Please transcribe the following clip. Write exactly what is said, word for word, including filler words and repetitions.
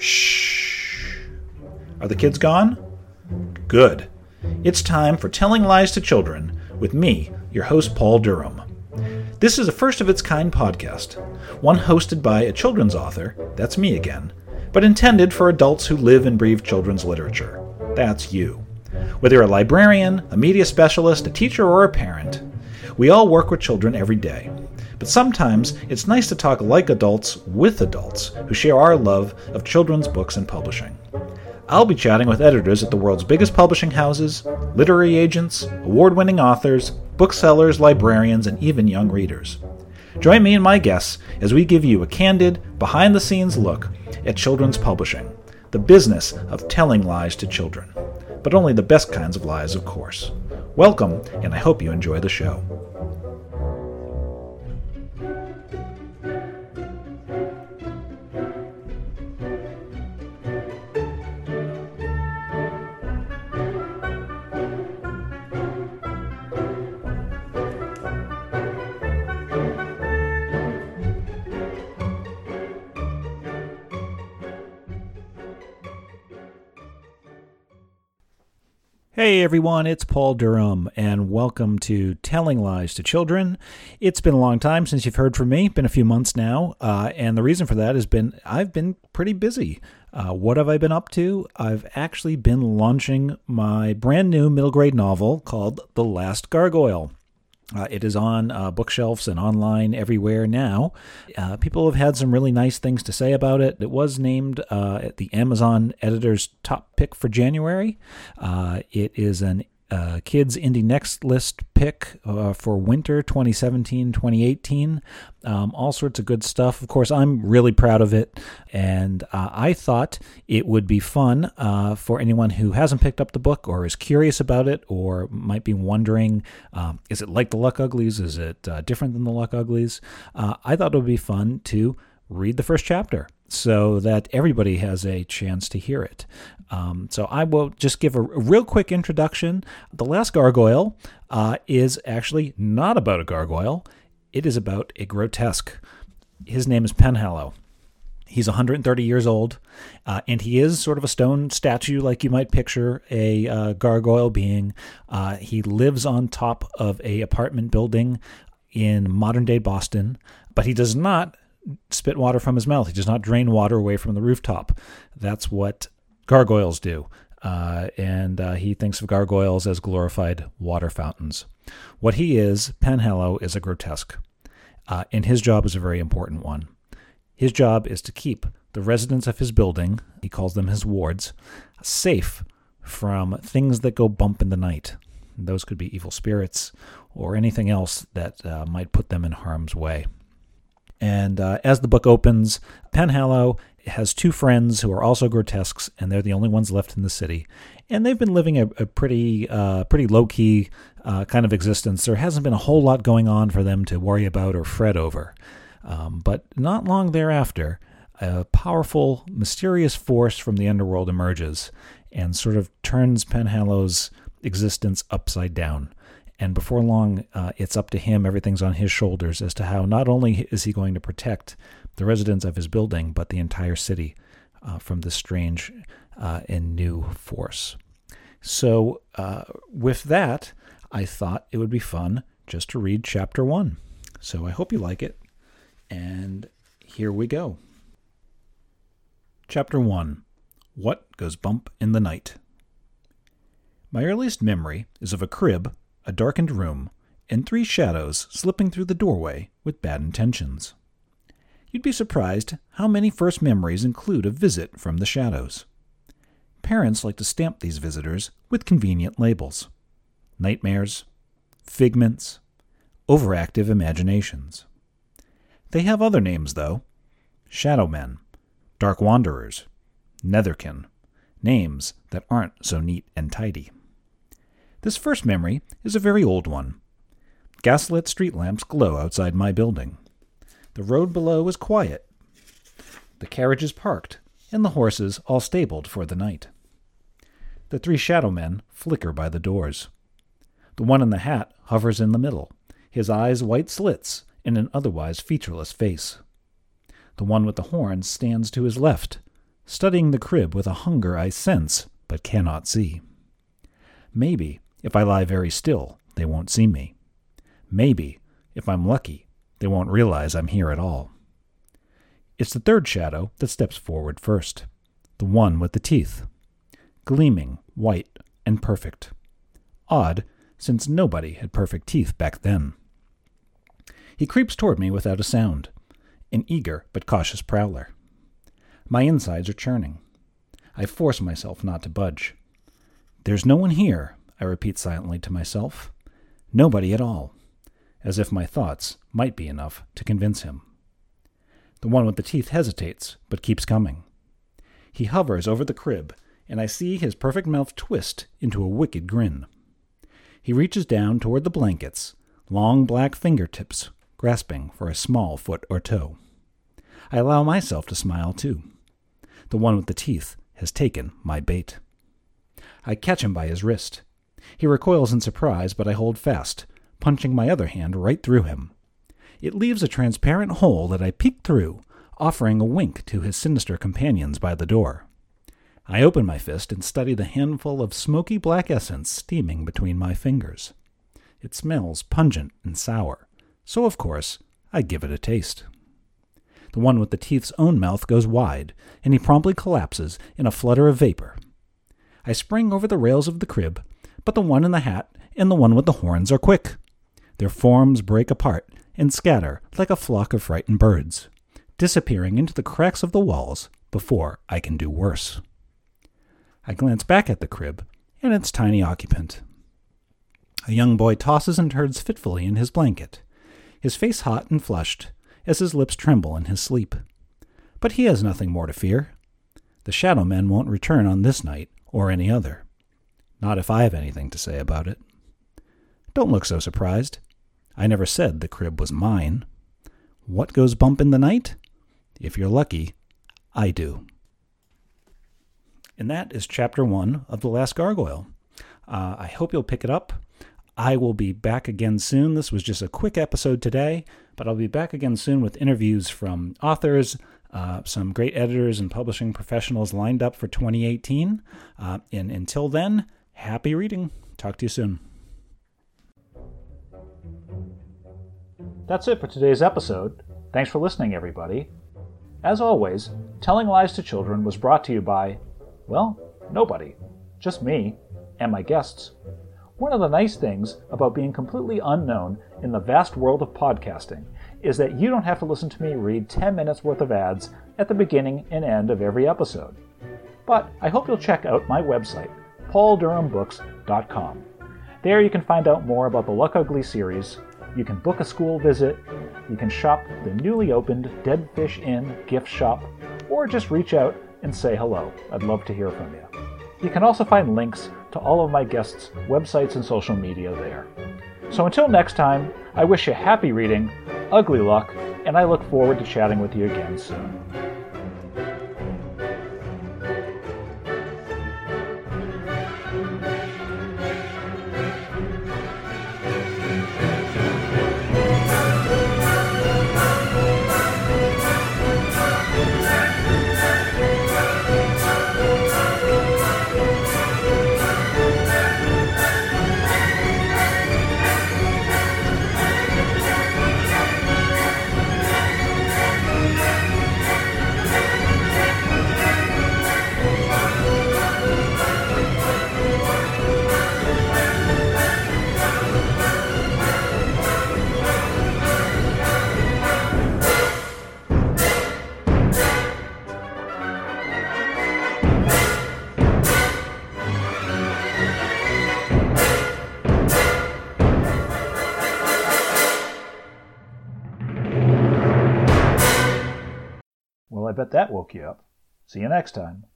Shh. Are the kids gone? Good. It's time for Telling Lies to Children with me, your host, Paul Durham. This is a first-of-its-kind podcast, one hosted by a children's author, that's me again, but intended for adults who live and breathe children's literature. That's you. Whether you're a librarian, a media specialist, a teacher, or a parent, we all work with children every day. But sometimes it's nice to talk like adults with adults who share our love of children's books and publishing. I'll be chatting with editors at the world's biggest publishing houses, literary agents, award-winning authors, booksellers, librarians, and even young readers. Join me and my guests as we give you a candid, behind-the-scenes look at children's publishing, the business of telling lies to children. But only the best kinds of lies, of course. Welcome, and I hope you enjoy the show. Hey everyone, it's Paul Durham, and welcome to Telling Lies to Children. It's been a long time since you've heard from me, been a few months now, uh, and the reason for that has been I've been pretty busy. Uh, what have I been up to? I've actually been launching my brand new middle grade novel called The Last Gargoyle. Uh, it is on uh, bookshelves and online everywhere now. Uh, people have had some really nice things to say about it. It was named uh, the Amazon Editor's Top Pick for January. Uh, it is an uh, Kids Indie Next List pick uh, for winter twenty seventeen twenty eighteen. Um, all sorts of good stuff. Of course, I'm really proud of it, and uh, I thought it would be fun uh, for anyone who hasn't picked up the book or is curious about it or might be wondering, um, is it like the Luck Uglies? Is it uh, different than the Luck Uglies? Uh, I thought it would be fun to read the first chapter so that everybody has a chance to hear it. Um, so I will just give a real quick introduction. The Last Gargoyle uh, is actually not about a gargoyle. It is about a grotesque. His name is Penhallow. He's one hundred thirty years old, uh, and he is sort of a stone statue like you might picture a uh, gargoyle being. Uh, he lives on top of an apartment building in modern-day Boston, but he does not spit water from his mouth. He does not drain water away from the rooftop. That's what gargoyles do. Uh, and uh, he thinks of gargoyles as glorified water fountains. What he is, Penhallow, is a grotesque, uh, and his job is a very important one. His job is to keep the residents of his building, he calls them his wards, safe from things that go bump in the night. And those could be evil spirits or anything else that uh, might put them in harm's way. And uh, as the book opens, Penhallow has two friends who are also grotesques, and they're the only ones left in the city. And they've been living a, a pretty uh, pretty low-key uh, kind of existence. There hasn't been a whole lot going on for them to worry about or fret over. Um, but not long thereafter, a powerful, mysterious force from the underworld emerges and sort of turns Penhallow's existence upside down. And before long, uh, it's up to him, everything's on his shoulders, as to how not only is he going to protect the residents of his building, but the entire city uh, from this strange uh, and new force. So uh, with that, I thought it would be fun just to read chapter one. So I hope you like it. And here we go. Chapter one. What Goes Bump in the Night? My earliest memory is of a crib, a darkened room, and three shadows slipping through the doorway with bad intentions. You'd be surprised how many first memories include a visit from the shadows. Parents like to stamp these visitors with convenient labels. Nightmares, figments, overactive imaginations. They have other names, though. Shadow men, dark wanderers, netherkin, names that aren't so neat and tidy. This first memory is a very old one. Gaslit street lamps glow outside my building. The road below is quiet. The carriage is parked, and the horses all stabled for the night. The three shadow men flicker by the doors. The one in the hat hovers in the middle, his eyes white slits in an otherwise featureless face. The one with the horn stands to his left, studying the crib with a hunger I sense but cannot see. Maybe, if I lie very still, they won't see me. Maybe, if I'm lucky, they won't realize I'm here at all. It's the third shadow that steps forward first, the one with the teeth, gleaming, white, and perfect. Odd, since nobody had perfect teeth back then. He creeps toward me without a sound, an eager but cautious prowler. My insides are churning. I force myself not to budge. There's no one here, I repeat silently to myself. Nobody at all, as if my thoughts might be enough to convince him. The one with the teeth hesitates, but keeps coming. He hovers over the crib, and I see his perfect mouth twist into a wicked grin. He reaches down toward the blankets, long black fingertips, grasping for a small foot or toe. I allow myself to smile, too. The one with the teeth has taken my bait. I catch him by his wrist. He recoils in surprise, but I hold fast, punching my other hand right through him. It leaves a transparent hole that I peek through, offering a wink to his sinister companions by the door. I open my fist and study the handful of smoky black essence steaming between my fingers. It smells pungent and sour, so of course I give it a taste. The one with the teeth's own mouth goes wide, and he promptly collapses in a flutter of vapor. I spring over the rails of the crib, but the one in the hat and the one with the horns are quick. Their forms break apart and scatter like a flock of frightened birds, disappearing into the cracks of the walls before I can do worse. I glance back at the crib and its tiny occupant. A young boy tosses and turns fitfully in his blanket, his face hot and flushed as his lips tremble in his sleep. But he has nothing more to fear. The shadow men won't return on this night or any other. Not if I have anything to say about it. Don't look so surprised. I never said the crib was mine. What goes bump in the night? If you're lucky, I do. And that is Chapter one of The Last Gargoyle. Uh, I hope you'll pick it up. I will be back again soon. This was just a quick episode today, but I'll be back again soon with interviews from authors, uh, some great editors and publishing professionals lined up for twenty eighteen. Uh, and until then, happy reading. Talk to you soon. That's it for today's episode. Thanks for listening, everybody. As always, Telling Lies to Children was brought to you by, well, nobody. Just me and my guests. One of the nice things about being completely unknown in the vast world of podcasting is that you don't have to listen to me read ten minutes worth of ads at the beginning and end of every episode. But I hope you'll check out my website, Paul Durham Books dot com. There you can find out more about the Luck Uglies series. You can book a school visit, you can shop the newly opened Dead Fish Inn gift shop, or just reach out and say hello. I'd love to hear from you. You can also find links to all of my guests' websites and social media there. So until next time, I wish you happy reading, ugly luck, and I look forward to chatting with you again soon. I bet that woke you up. See you next time.